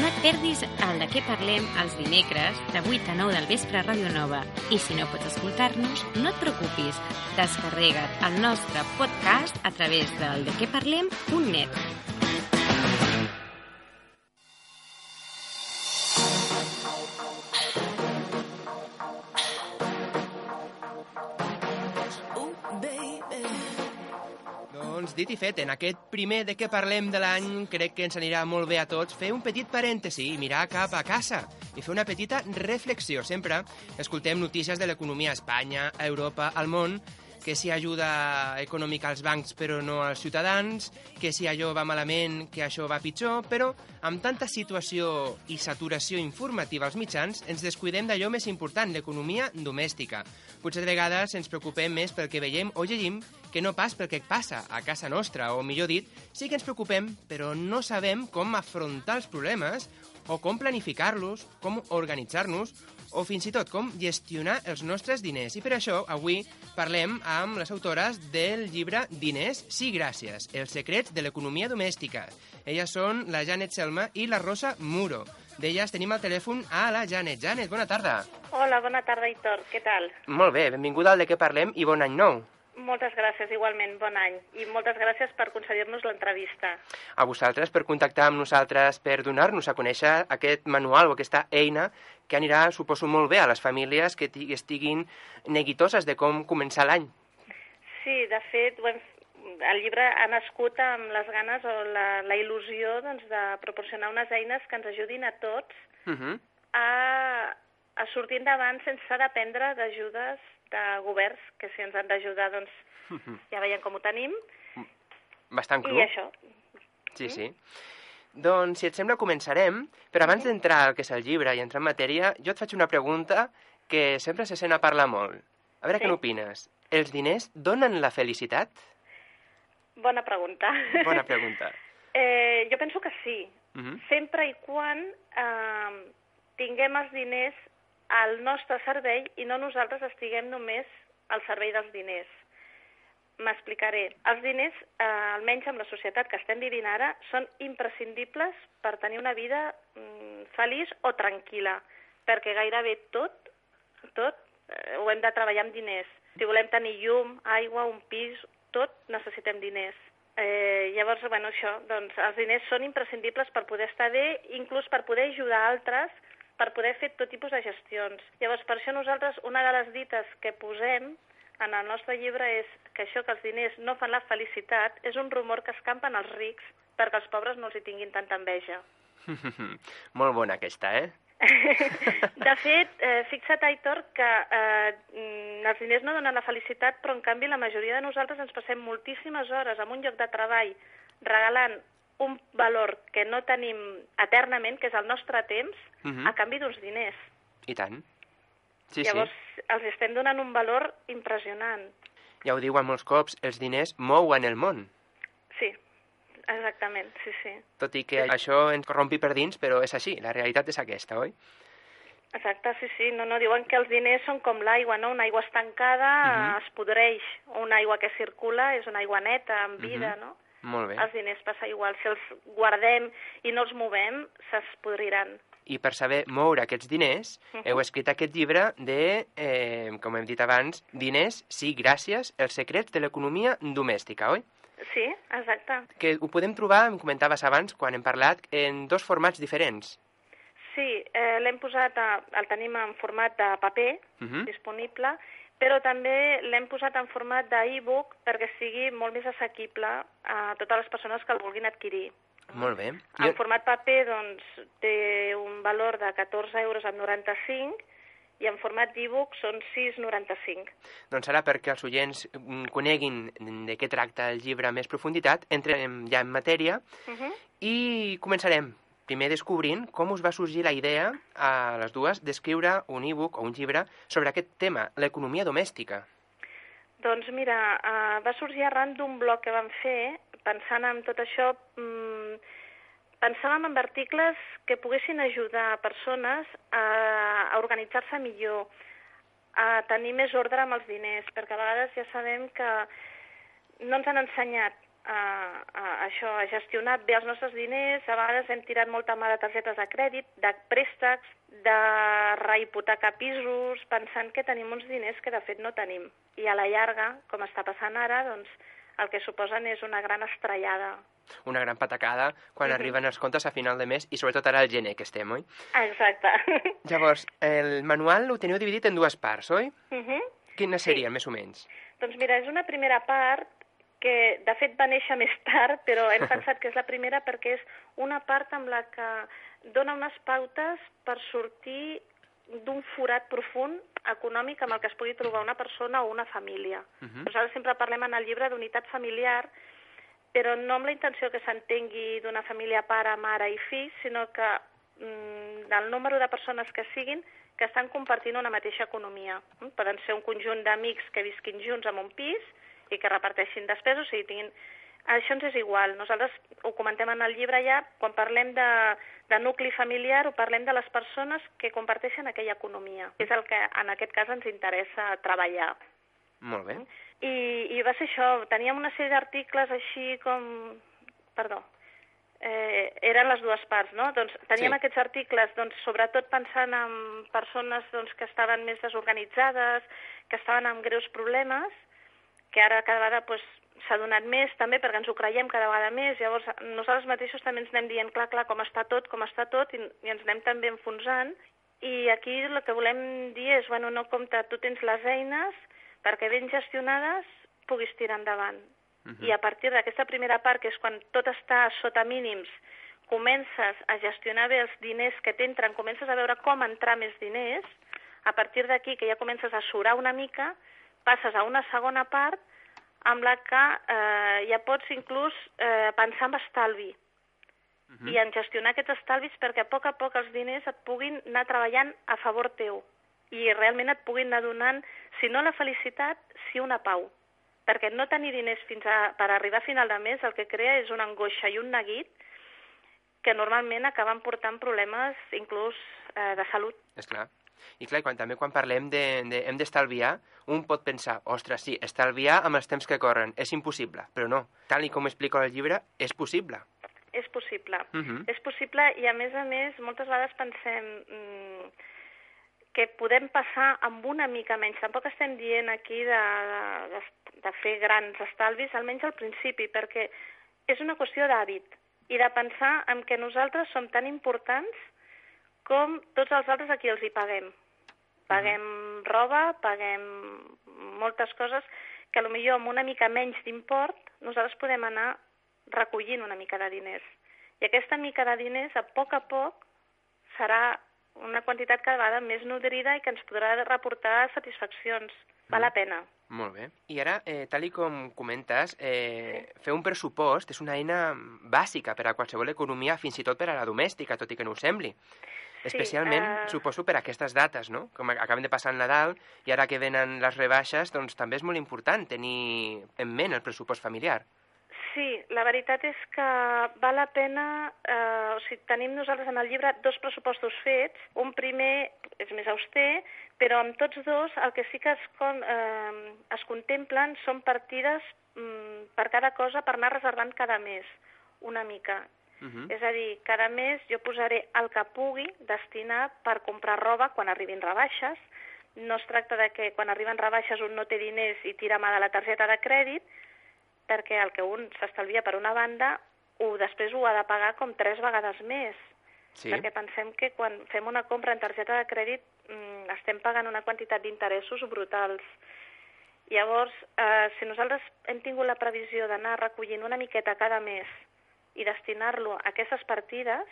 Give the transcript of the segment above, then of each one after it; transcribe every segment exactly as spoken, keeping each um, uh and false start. No et perdis el De Què Parlem els dimecres de vuit a nou del vespre a Ràdio Nova. I si no pots escoltar-nos, no et preocupis. Descarrega't el nostre podcast a través del de que parlem punt net. Dit i fet, en aquest primer De Què Parlem de l'any crec que ens anirà molt bé a tots fer un petit parèntesi i mirar cap a casa i fer una petita reflexió. Sempre escoltem notícies de l'economia a Espanya, a Europa, al món, que si ajuda econòmica als bancs però no als ciutadans, que si allò va malament, que això va pitjor, però amb tanta situació i saturació informativa als mitjans ens descuidem d'allò més important, l'economia domèstica. Potser de vegades ens preocupem més pel que veiem o llegim que no pas pel que passa a casa nostra, o millor dit, sí que ens preocupem, però no sabem com afrontar els problemes o com planificar-los, com organitzar-nos, o fins i tot com gestionar els nostres diners. I per això avui parlem amb les autores del llibre Diners sí gràcies, els secrets de l'economia domèstica. Elles són la Janet Selma i la Rosa Muro. D'elles tenim al telèfon a la Janet. Janet, bona tarda. Hola, bona tarda, Hitor. Què tal? Molt bé, benvinguda al De Què Parlem i bon any nou. Moltes gràcies, igualment, bon any. I moltes gràcies per concedir-nos l'entrevista. A vosaltres, per contactar amb nosaltres, per donar-nos a conèixer aquest manual o aquesta eina que anirà, suposo, molt bé a les famílies que estiguin neguitoses de com començar l'any. Sí, de fet, ho hem... el llibre ha nascut amb les ganes o la, la il·lusió doncs, de proporcionar unes eines que ens ajudin a tots uh-huh. a, a sortir endavant sense dependre d'ajudes de governs, que si ens han d'ajudar, doncs uh-huh. ja veiem com ho tenim. Bastant cru. I això. Sí, sí. Doncs, si et sembla, començarem, però abans d'entrar al que és el llibre i entrar en matèria, jo et faig una pregunta que sempre se sent a parlar molt. A veure sí. Què n'opines. Els diners donen la felicitat? Bona pregunta. Bona pregunta. eh, jo penso que sí. Uh-huh. Sempre i quan eh, tinguem els diners al nostre servei i no nosaltres estiguem només al servei dels diners. M'explicaré. Els diners, eh, almenys amb la societat que estem vivint ara, són imprescindibles per tenir una vida mm, feliç o tranquil·la, perquè gairebé tot, tot eh, ho hem de treballar amb diners. Si volem tenir llum, aigua, un pis, tot necessitem diners. Eh, llavors, bueno, això, doncs, els diners són imprescindibles per poder estar bé, inclús per poder ajudar altres, per poder fer tot tipus de gestions. Llavors, per això nosaltres, una de les dites que posem en el nostre llibre és que això que els diners no fan la felicitat és un rumor que escampen els rics perquè els pobres no els hi tinguin tanta enveja. Molt bona aquesta, eh? De fet, eh, fixa't, Aitor, que eh, els diners no donen la felicitat, però en canvi la majoria de nosaltres ens passem moltíssimes hores en un lloc de treball regalant un valor que no tenim eternament, que és el nostre temps, uh-huh. a canvi d'uns diners. I tant. Sí, Llavors, sí. els estem donant un valor impressionant. Ja ho diuen molts cops, els diners mouen el món. Sí, exactament, sí, sí. Tot i que sí. això ens corrompi per dins, però és així, la realitat és aquesta, oi? Exacte, sí, sí. No, no, diuen que els diners són com l'aigua, no? Una aigua estancada uh-huh. es podreix. Una aigua que circula és una aigua neta, amb vida, uh-huh. no? Molt bé. Els diners passa igual. Si els guardem i no els movem, s'espodriran. I per saber moure aquests diners, uh-huh. heu escrit aquest llibre de, eh, com hem dit abans, Diners sí gràcies, els secrets de l'economia domèstica, oi? Sí, exacte. Que ho podem trobar, em comentaves abans, quan hem parlat, en dos formats diferents. Sí, eh, l'hem posat, a, el tenim en format de paper uh-huh. disponible, però també l'hem posat en format d'e-book perquè sigui molt més assequible a totes les persones que el vulguin adquirir. Molt bé. El jo... format paper doncs, té un valor de catorze euros amb noranta-cinc i en format d'e-book són sis coma noranta-cinc. Doncs ara, perquè els oients coneguin de què tracta el llibre més profunditat, entrem ja en matèria uh-huh. i començarem. Primer descobrint com us va sorgir la idea a les dues d'escriure un e-book o un llibre sobre aquest tema, l'economia domèstica. Doncs mira, eh, va sorgir arran d'un blog que vam fer, pensant en tot això, mmm, pensàvem en articles que poguessin ajudar persones a, a organitzar-se millor, a tenir més ordre amb els diners, perquè a vegades ja sabem que no ens han ensenyat Uh, uh, això, ha gestionat bé els nostres diners. A vegades hem tirat molta mà de targetes de crèdit, de préstecs, de rehipotecar pisos, pensant que tenim uns diners que de fet no tenim. I a la llarga, com està passant ara, doncs el que suposen és una gran estrellada. Una gran patacada quan mm-hmm. arriben els comptes a final de mes i sobretot ara al gener que estem, oi? Exacte. Llavors, el manual ho teniu dividit en dues parts, oi? Mm-hmm. Quines sí. serien, més o menys? Doncs mira, és una primera part que de fet va néixer més tard, però hem pensat que és la primera perquè és una part amb la que dona unes pautes per sortir d'un forat profund econòmic amb el que es pugui trobar una persona o una família. Uh-huh. Nosaltres sempre parlem en el llibre d'unitat familiar, però no amb la intenció que s'entengui d'una família pare, mare i fill, sinó que mm, del número de persones que siguin que estan compartint una mateixa economia. Poden ser un conjunt d'amics que visquin junts en un pis i que reparteixin despeses, o sigui, tinguin... Això ens és igual. Nosaltres ho comentem en el llibre ja, quan parlem de, de nucli familiar, ho parlem de les persones que comparteixen aquella economia. És el que en aquest cas ens interessa treballar. Molt bé. I, i va ser això. Teníem una sèrie d'articles així com... Perdó. Eh, eren les dues parts, no? Doncs teníem sí. aquests articles, doncs, sobretot pensant en persones doncs, que estaven més desorganitzades, que estaven amb greus problemes, que ara cada vegada pues, s'ha donat més, també, perquè ens ho creiem cada vegada més. Llavors, nosaltres mateixos també ens anem dient, clar, clar, com està tot, com està tot, i, i ens anem també enfonsant. I aquí el que volem dir és, bueno, no compta, tu tens les eines perquè ben gestionades puguis tirar endavant. Uh-huh. I a partir d'aquesta primera part, que és quan tot està sota mínims, comences a gestionar bé els diners que t'entren, comences a veure com entrar més diners, a partir d'aquí, que ja comences a surar una mica, passes a una segona part amb la que eh, ja pots inclús eh, pensar en estalvi uh-huh. i en gestionar aquests estalvis perquè a poc a poc els diners et puguin anar treballant a favor teu i realment et puguin anar donant, si no la felicitat, si una pau. Perquè no tenir diners fins a, per arribar a final de mes el que crea és una angoixa i un neguit que normalment acaben portant problemes inclús eh, de salut. És clar. I clar, quan, també quan parlem de, de hem d'estalviar, un pot pensar, ostres, sí, estalviar amb els temps que corren és impossible, però no, tal i com explico al llibre, és possible. És possible, uh-huh. és possible i a més a més moltes vegades pensem mmm, que podem passar amb una mica menys, tampoc estem dient aquí de, de, de fer grans estalvis, almenys al principi, perquè és una qüestió d'hàbit i de pensar en que nosaltres som tan importants com tots els altres a qui els hi paguem. Paguem roba, paguem moltes coses que potser amb una mica menys d'import nosaltres podem anar recollint una mica de diners. I aquesta mica de diners, a poc a poc, serà una quantitat cada vegada més nodrida i que ens podrà reportar satisfaccions. Val la pena. Molt bé. I ara, eh, tal i com comentes, eh, sí. fer un pressupost és una eina bàsica per a qualsevol economia, fins i tot per a la domèstica, tot i que no ho sembli. Sí, especialment, uh... suposo, per a aquestes dates, no? Com acabem de passar el Nadal i ara que venen les rebaixes, doncs també és molt important tenir en ment el pressupost familiar. Sí, la veritat és que val la pena... Eh, o sigui, tenim nosaltres en el llibre dos pressupostos fets. Un primer és més auster, però amb tots dos el que sí que es, con, eh, es contemplen són partides mm, per cada cosa per anar reservant cada mes, una mica. Uh-huh. És a dir, cada mes jo posaré el que pugui destinar per comprar roba quan arribin rebaixes. No es tracta de que quan arriben rebaixes un no té diners i tira mà de la targeta de crèdit, perquè el que un s'estalvia per una banda, ho, després ho ha de pagar com tres vegades més. Sí. Perquè pensem que quan fem una compra en targeta de crèdit mmm, estem pagant una quantitat d'interessos brutals. Llavors, eh, si nosaltres hem tingut la previsió d'anar recollint una miqueta cada mes i destinar-lo a aquestes partides,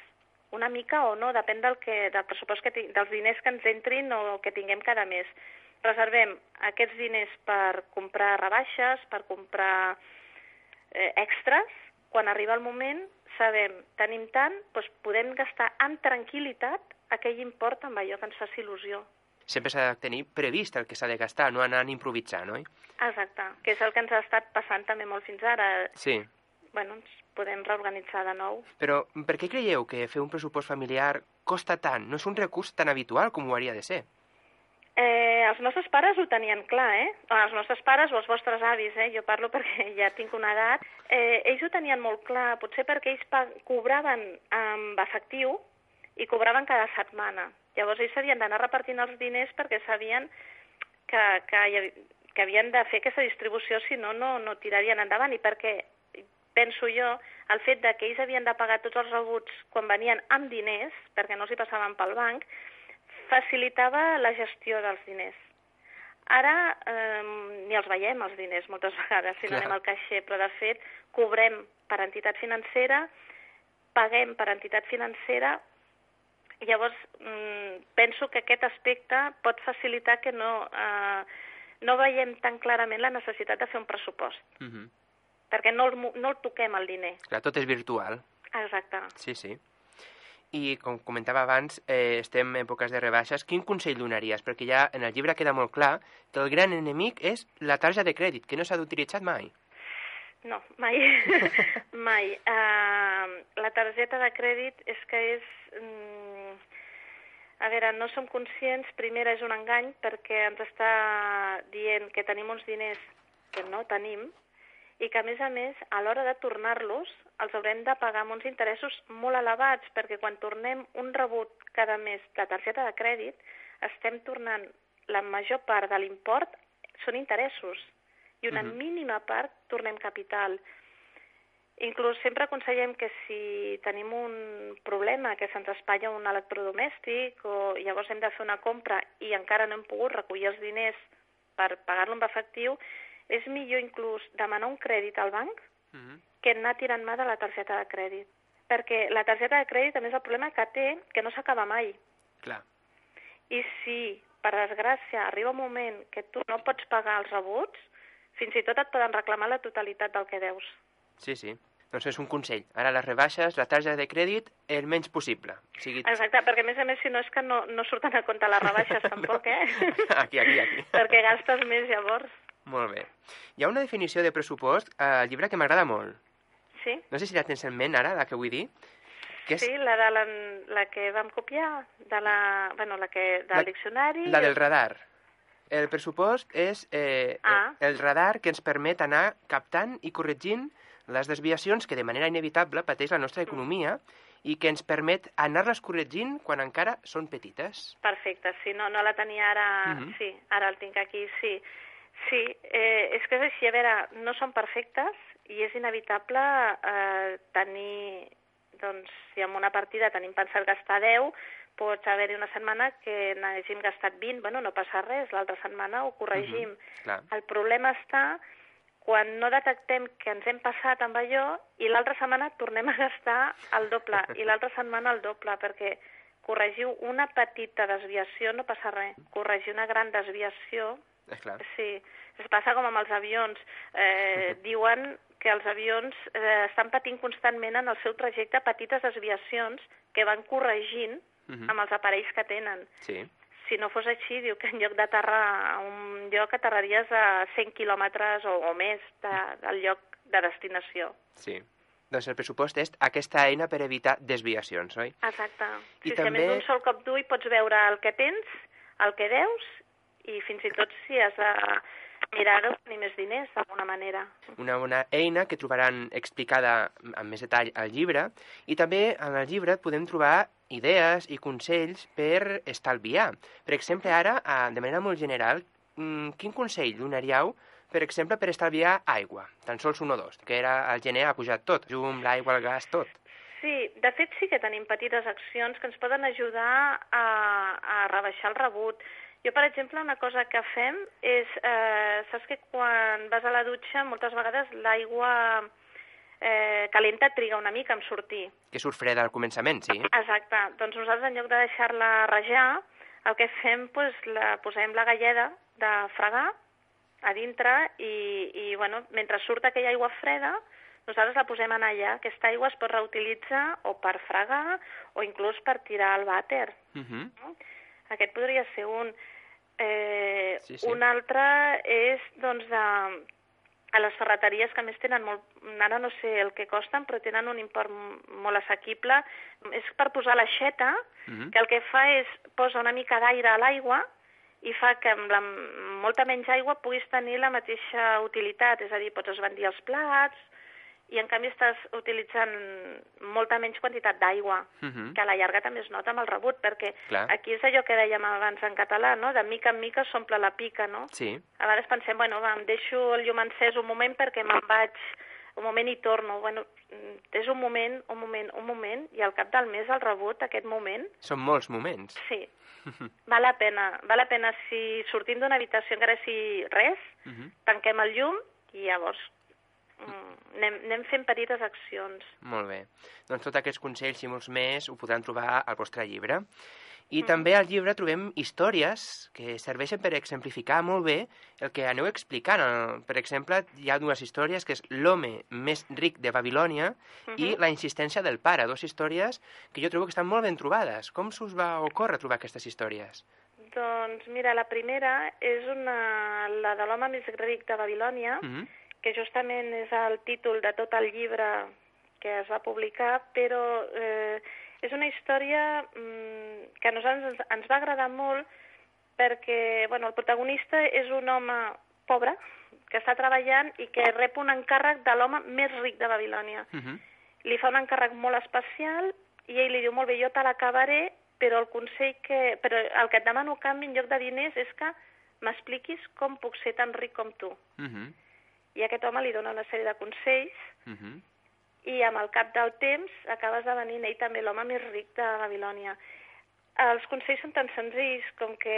una mica o no, depèn del, que, del pressupost, que dels diners que ens entrin o que tinguem cada mes. Reservem aquests diners per comprar rebaixes, per comprar... extras, quan arriba el moment sabem, tenim tant, doncs podem gastar amb tranquil·litat aquell import amb allò que ens faci il·lusió. Sempre s'ha de tenir previst el que s'ha de gastar, no anant improvisant, oi? Exacte, que és el que ens ha estat passant també molt fins ara. Sí. Bueno, ens podem reorganitzar de nou. Però per què creieu que fer un pressupost familiar costa tant? No és un recurs tan habitual com ho hauria de ser? Eh, els nostres pares ho tenien clar, eh? O els nostres pares o els vostres avis, eh? Jo parlo perquè ja tinc una edat. Eh, ells ho tenien molt clar, potser perquè ells pa- cobraven amb efectiu i cobraven cada setmana. Llavors ells s'havien d'anar repartint els diners perquè sabien que, que, hi havia, que havien de fer aquesta distribució, si no, no, no tirarien endavant. I perquè, penso jo, el fet de que ells havien de pagar tots els rebuts quan venien amb diners, perquè no s'hi passaven pel banc, facilitava la gestió dels diners. Ara eh, ni els veiem, els diners, moltes vegades, si no anem al caixer, però de fet cobrem per entitat financera, paguem per entitat financera, llavors mm, penso que aquest aspecte pot facilitar que no, eh, no veiem tan clarament la necessitat de fer un pressupost, uh-huh. perquè no el, no el toquem, el diner. Clar, tot és virtual. Exacte. Sí, sí. I, com comentava abans, eh, estem en èpoques de rebaixes. Quin consell donaries? Perquè ja en el llibre queda molt clar que el gran enemic és la targeta de crèdit, que no s'ha d'utilitzar mai. No, mai. mai. Uh, la targeta de crèdit és que és... Mm, a veure, no som conscients. Primera, és un engany perquè ens està dient que tenim uns diners que no tenim i que, a més a més, a l'hora de tornar-los, els haurem de pagar amb uns interessos molt elevats, perquè quan tornem un rebut cada mes de targeta de crèdit, estem tornant la major part de l'import, són interessos, i una uh-huh. mínima part tornem capital. Inclús sempre aconsellem que si tenim un problema, que se'ns espatlla un electrodomèstic, o llavors hem de fer una compra i encara no hem pogut recollir els diners per pagar-lo amb efectiu, és millor inclús demanar un crèdit al banc uh-huh. que anar tirant mà de la targeta de crèdit. Perquè la targeta de crèdit, a més, el problema que té que no s'acaba mai. Clar. I si, per desgràcia, arriba un moment que tu no pots pagar els rebuts, fins i tot et poden reclamar la totalitat del que deus. Sí, sí. Doncs és un consell. Ara les rebaixes, la targeta de crèdit, el menys possible. O sigui... Exacte, perquè a més a més, si no és que no, no surten a compte les rebaixes tampoc, no. eh? Aquí, aquí, aquí. Perquè gastes més llavors. Molt bé. Hi ha una definició de pressupost al llibre que m'agrada molt. Sí. No sé si la tens en ment ara, la que vull dir. Que és... Sí, la de la, la que vam copiar, de la, bueno, la que del la, diccionari... La del radar. El pressupost és eh, ah. el radar que ens permet anar captant i corregint les desviacions que de manera inevitable pateix la nostra economia i que ens permet anar-les corregint quan encara són petites. Perfecte, sí, no, no la tenia ara... Uh-huh. Sí, ara el tinc aquí, sí. Sí, eh, és que és així. A veure, no són perfectes i és inevitable eh, tenir, doncs, si en una partida tenim pensat gastar deu, pots haver-hi una setmana que n'hagim gastat vint, bueno, no passa res, l'altra setmana ho corregim. Uh-huh, el problema està quan no detectem que ens hem passat amb allò i l'altra setmana tornem a gastar el doble i l'altra setmana el doble, perquè corregiu una petita desviació, no passa res. Corregir una gran desviació... És clar. Sí, es passa com amb els avions. Eh, diuen que els avions eh, estan patint constantment en el seu trajecte petites desviacions que van corregint uh-huh. amb els aparells que tenen. Sí. Si no fos així, diu que en lloc d'aterrar a un lloc aterraries a cent quilòmetres o, o més de, del lloc de destinació. Sí. Doncs el pressupost és aquesta eina per evitar desviacions, oi? Exacte. I sí, també... Si a més d'un sol cop d'ull pots veure el que tens, el que deus... I fins i tot si has de mirar-ho, ni més diners, d'alguna manera. Una bona eina que trobaran explicada amb més detall al llibre. I també en el llibre podem trobar idees i consells per estalviar. Per exemple, ara, de manera molt general, quin consell donaríeu, per exemple, per estalviar aigua? Tan sols un o dos, que era el gener ha pujat tot. Llum, l'aigua, el gas, tot. Sí, de fet sí que tenim petites accions que ens poden ajudar a, a rebaixar el rebut. Jo, per exemple, una cosa que fem és... Eh, saps que quan vas a la dutxa moltes vegades l'aigua eh, calenta triga una mica en sortir. Que surt freda al començament, sí. Exacte. Doncs nosaltres, en lloc de deixar-la rajar, el que fem, doncs, la posem la galleda de fregar a dintre i, i bueno, mentre surt aquella aigua freda, nosaltres la posem en allà. Aquesta aigua es pot reutilitzar o per fregar o inclús per tirar al vàter. Uh-huh. No? Aquest podria ser un... Eh, sí, sí. Un altre és, doncs, de, a les ferreteries que més tenen molt... Ara no sé el que costen, però tenen un import molt assequible. És per posar l'aixeta, mm-hmm. que el que fa és posa una mica d'aire a l'aigua i fa que amb la, molta menys aigua puguis tenir la mateixa utilitat, és a dir, pots esbandir els plats i en canvi estàs utilitzant molta menys quantitat d'aigua, uh-huh. que a la llarga també es nota amb el rebut, perquè clar. Aquí és allò que dèiem abans en català, no? De mica en mica s'omple la pica, no? Sí. A vegades pensem, bueno, va, em deixo el llum encès un moment perquè me'n vaig, un moment i torno. Bueno, és un moment, un moment, un moment, i al cap del mes el rebut, aquest moment... Són molts moments. Sí. Val la pena, val la pena si sortim d'una habitació encara si res, uh-huh. tanquem el llum i llavors... Anem, anem fent petites accions. Molt bé. Doncs tots aquests consells i molts més ho podran trobar al vostre llibre. I mm. també al llibre trobem històries que serveixen per exemplificar molt bé el que aneu explicant. Per exemple, hi ha dues històries, que és l'home més ric de Babilònia mm-hmm. i la insistència del pare. Dos històries que jo trobo que estan molt ben trobades. Com us va ocórrer trobar aquestes històries? Doncs mira, la primera és una, la de l'home més ric de Babilònia, mm-hmm. que justament és el títol de tot el llibre que es va publicar, però eh, és una història mm, que a nosaltres ens va agradar molt perquè bueno, el protagonista és un home pobre que està treballant i que rep un encàrrec de l'home més ric de Babilònia. Uh-huh. Li fa un encàrrec molt especial i ell li diu, molt bé, jo te l'acabaré, però el consell que, però el que et demano canvi en lloc de diners és que m'expliquis com puc ser tan ric com tu. Uh-huh. I aquest home li dona una sèrie de consells uh-huh. i amb el cap del temps acaba esdevenint ell també l'home més ric de Babilònia. Els consells són tan senzills com que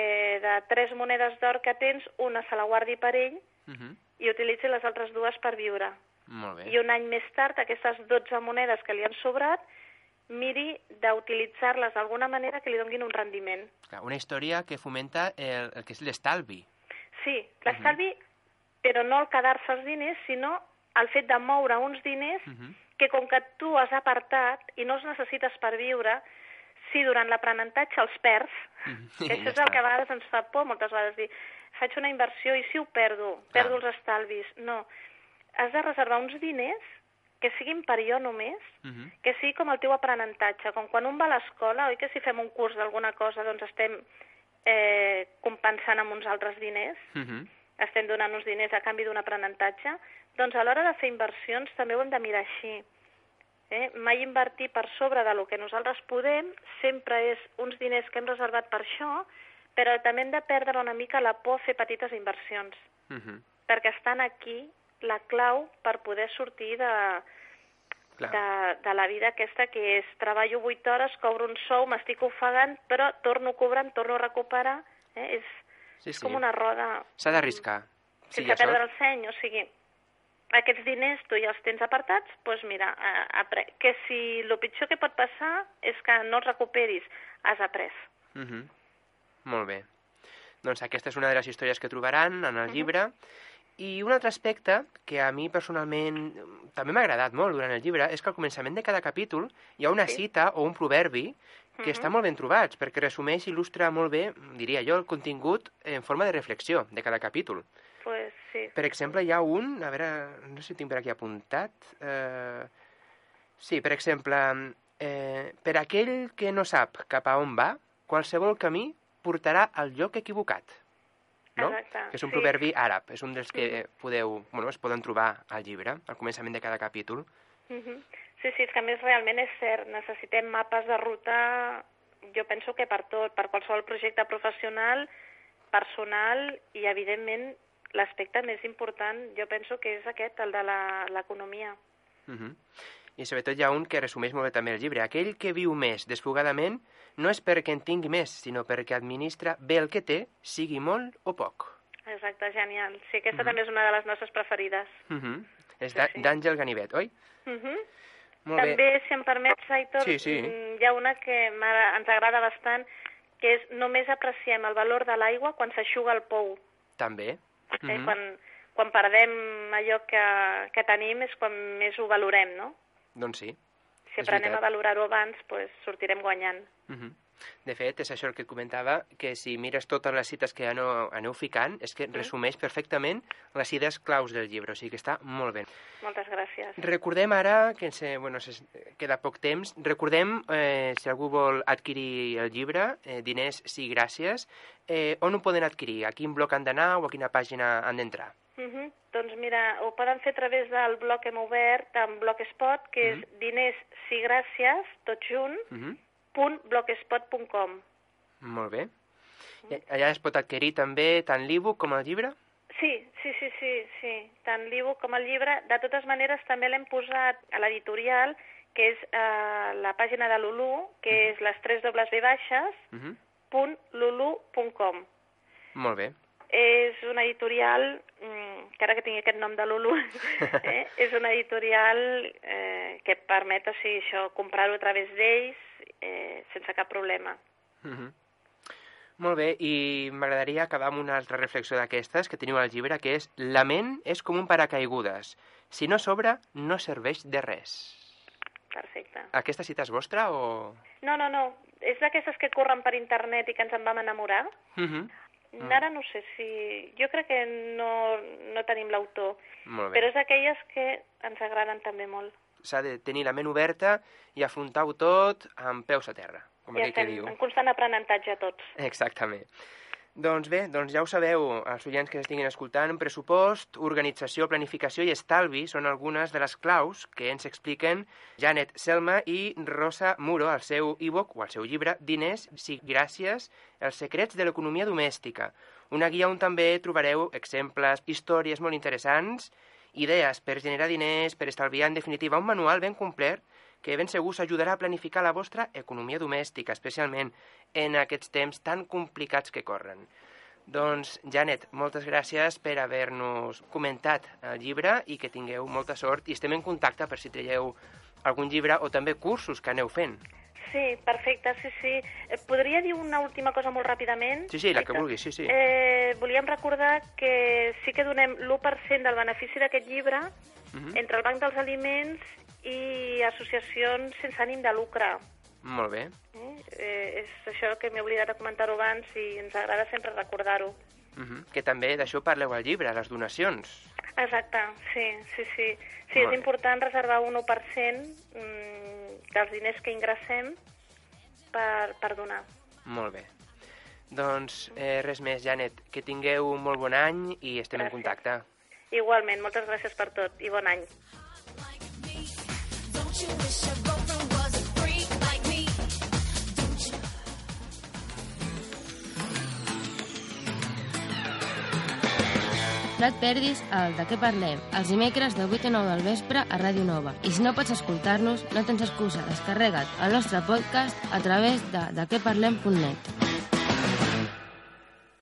de tres monedes d'or que tens, una se la guardi per ell uh-huh. i utilitzi les altres dues per viure. Molt bé. I un any més tard, aquestes dotze monedes que li han sobrat, miri d'utilitzar-les d'alguna manera que li donguin un rendiment. Clar, una història que fomenta el, el que és l'estalvi. Sí, l'estalvi... Uh-huh. però no el quedar-se els diners, sinó el fet de moure uns diners uh-huh. que, com que tu has apartat i no els necessites per viure, si durant l'aprenentatge els perds, uh-huh. que això és el que a vegades ens fa por, moltes vegades dir, faig una inversió i si ho perdo, perdo ah. els estalvis. No, has de reservar uns diners que siguin per jo només, uh-huh. que sigui com el teu aprenentatge, com quan un va a l'escola, oi que si fem un curs d'alguna cosa doncs estem eh, compensant amb uns altres diners, uh-huh. estem donant uns diners a canvi d'un aprenentatge, doncs a l'hora de fer inversions també ho hem de mirar així. Eh? Mai invertir per sobre del que nosaltres podem, sempre és uns diners que hem reservat per això, però també hem de perdre una mica la por a fer petites inversions, uh-huh. perquè estan aquí la clau per poder sortir de, de, de la vida aquesta que és treballo vuit hores, cobro un sou, m'estic ofegant, però torno cobrant, torno a recuperar, eh? és... Sí, sí. És com una roda... S'ha d'arriscar. Sense sí, perdre el seny, o sigui, aquests diners tu ja els tens apartats, doncs mira, apre... que si el pitjor que pot passar és que no els recuperis, has après. Uh-huh. Molt bé. Doncs aquesta és una de les històries que trobaran en el uh-huh. llibre. I un altre aspecte que a mi personalment també m'ha agradat molt durant el llibre és que al començament de cada capítol hi ha una sí. cita o un proverbi que estan molt ben trobats, perquè resumeix i il·lustra molt bé, diria jo, el contingut en forma de reflexió de cada capítol. Pues sí. Per exemple, hi ha un, a veure, no sé si tinc per aquí apuntat, eh, sí, per exemple, eh, per aquell que no sap cap a on va, qualsevol camí portarà al lloc equivocat, no? Exacte. Que és un sí. proverbi àrab, és un dels que mm-hmm. podeu, bueno, es poden trobar al llibre, al començament de cada capítol. Mhm. Sí, sí, és que a més realment és cert, necessitem mapes de ruta, jo penso que per tot, per qualsevol projecte professional, personal i evidentment l'aspecte més important jo penso que és aquest, el de la, l'economia. Uh-huh. I sobretot hi ha un que resumeix molt bé també el llibre, aquell que viu més desfogadament no és perquè en tingui més, sinó perquè administra bé el que té, sigui molt o poc. Exacte, genial. Sí, aquesta uh-huh. també és una de les nostres preferides. Uh-huh. És sí, d'Àngel sí. Ganivet, oi? Mhm. Uh-huh. Molt bé. També, si em permets, Aitor, sí, sí. hi ha una que ens agrada bastant, que és només apreciem el valor de l'aigua quan s'aixuga el pou. També. Eh? Mm-hmm. Quan, quan perdem allò que, que tenim és quan més ho valorem, no? Doncs sí. Si aprenem a valorar-ho abans, pues, sortirem guanyant. Mm-hmm. De fet, és això el que et comentava, que si mires totes les cites que aneu, aneu ficant, és que resumeix perfectament les idees claus del llibre, o sigui que està molt bé. Moltes gràcies. Recordem ara, que ens, bueno, queda poc temps, recordem, eh, si algú vol adquirir el llibre, eh, Diners sí gràcies, eh, on ho poden adquirir? A quin bloc han d'anar o a quina pàgina han d'entrar? Uh-huh. Doncs mira, ho poden fer a través del blog que hem obert, en Blogspot, que uh-huh. és Diners sí gràcies, tot junt, uh-huh. punt blogspot punt com. Molt bé. Uh-huh. Allà es pot adquirir també tant l'e-book com el llibre? Sí, sí, sí, sí, sí. Tant l'e-book com el llibre. De totes maneres, també l'hem posat a l'editorial, que és eh, la pàgina de Lulu, que uh-huh. és les tres dobles ve baixes, uh-huh. punt lulu punt com. Molt bé. És una editorial, que ara que tingui aquest nom de Lulu, eh, és una editorial eh, que permet, o sigui, això, comprar-ho a través d'ells eh, sense cap problema. Mm-hmm. Molt bé, i m'agradaria acabar amb una altra reflexió d'aquestes que teniu al llibre, que és: la ment és com un paracaigudes. Si no s'obre, no serveix de res. Perfecte. Aquesta cita és vostra o...? No, no, no. És d'aquestes que corren per internet i que ens en vam enamorar. Mhm. Mm. Ara no sé si... Jo crec que no, no tenim l'autor, però és aquelles que ens agraden també molt. S'ha de tenir la ment oberta i afrontar-ho tot amb peus a terra, com ja aquell que diu. En constant aprenentatge tots. Exactament. Doncs bé, doncs ja ho sabeu, els oients que estiguin escoltant, pressupost, organització, planificació i estalvi són algunes de les claus que ens expliquen Janet Selma i Rosa Muro al seu e-book o al seu llibre Diners sí gràcies, els secrets de l'economia domèstica. Una guia on també trobareu exemples, històries molt interessants, idees per generar diners, per estalviar, en definitiva, un manual ben complet que ben segur s'ajudarà a planificar la vostra economia domèstica, especialment en aquests temps tan complicats que corren. Doncs, Janet, moltes gràcies per haver-nos comentat el llibre i que tingueu molta sort. I estem en contacte per si traieu algun llibre o també cursos que aneu fent. Sí, perfecte, sí, sí. Podria dir una última cosa molt ràpidament? Sí, sí, la que vulguis, sí, sí. Eh, volíem recordar que sí que donem l'u per cent del benefici d'aquest llibre uh-huh. entre el Banc dels Aliments i associacions sense ànim de lucre. Molt bé. Eh, és això que m'he oblidat de comentar-ho abans i ens agrada sempre recordar-ho. Uh-huh. Que també d'això parleu al llibre, les donacions. Exacte, sí, sí, sí. Sí, molt és bé. Important reservar un u per cent mmm, dels diners que ingressem per, per donar. Molt bé. Doncs eh, res més, Janet, que tingueu un molt bon any i estem gràcies. En contacte. Igualment, moltes gràcies per tot i bon any. No et perdis el De Què Parlem, els dimecres de vuit a nou del vespre a Ràdio Nova. I si no pots escoltar-nos, no tens excusa, descarrega't el nostre podcast a través de dequeparlem punt net.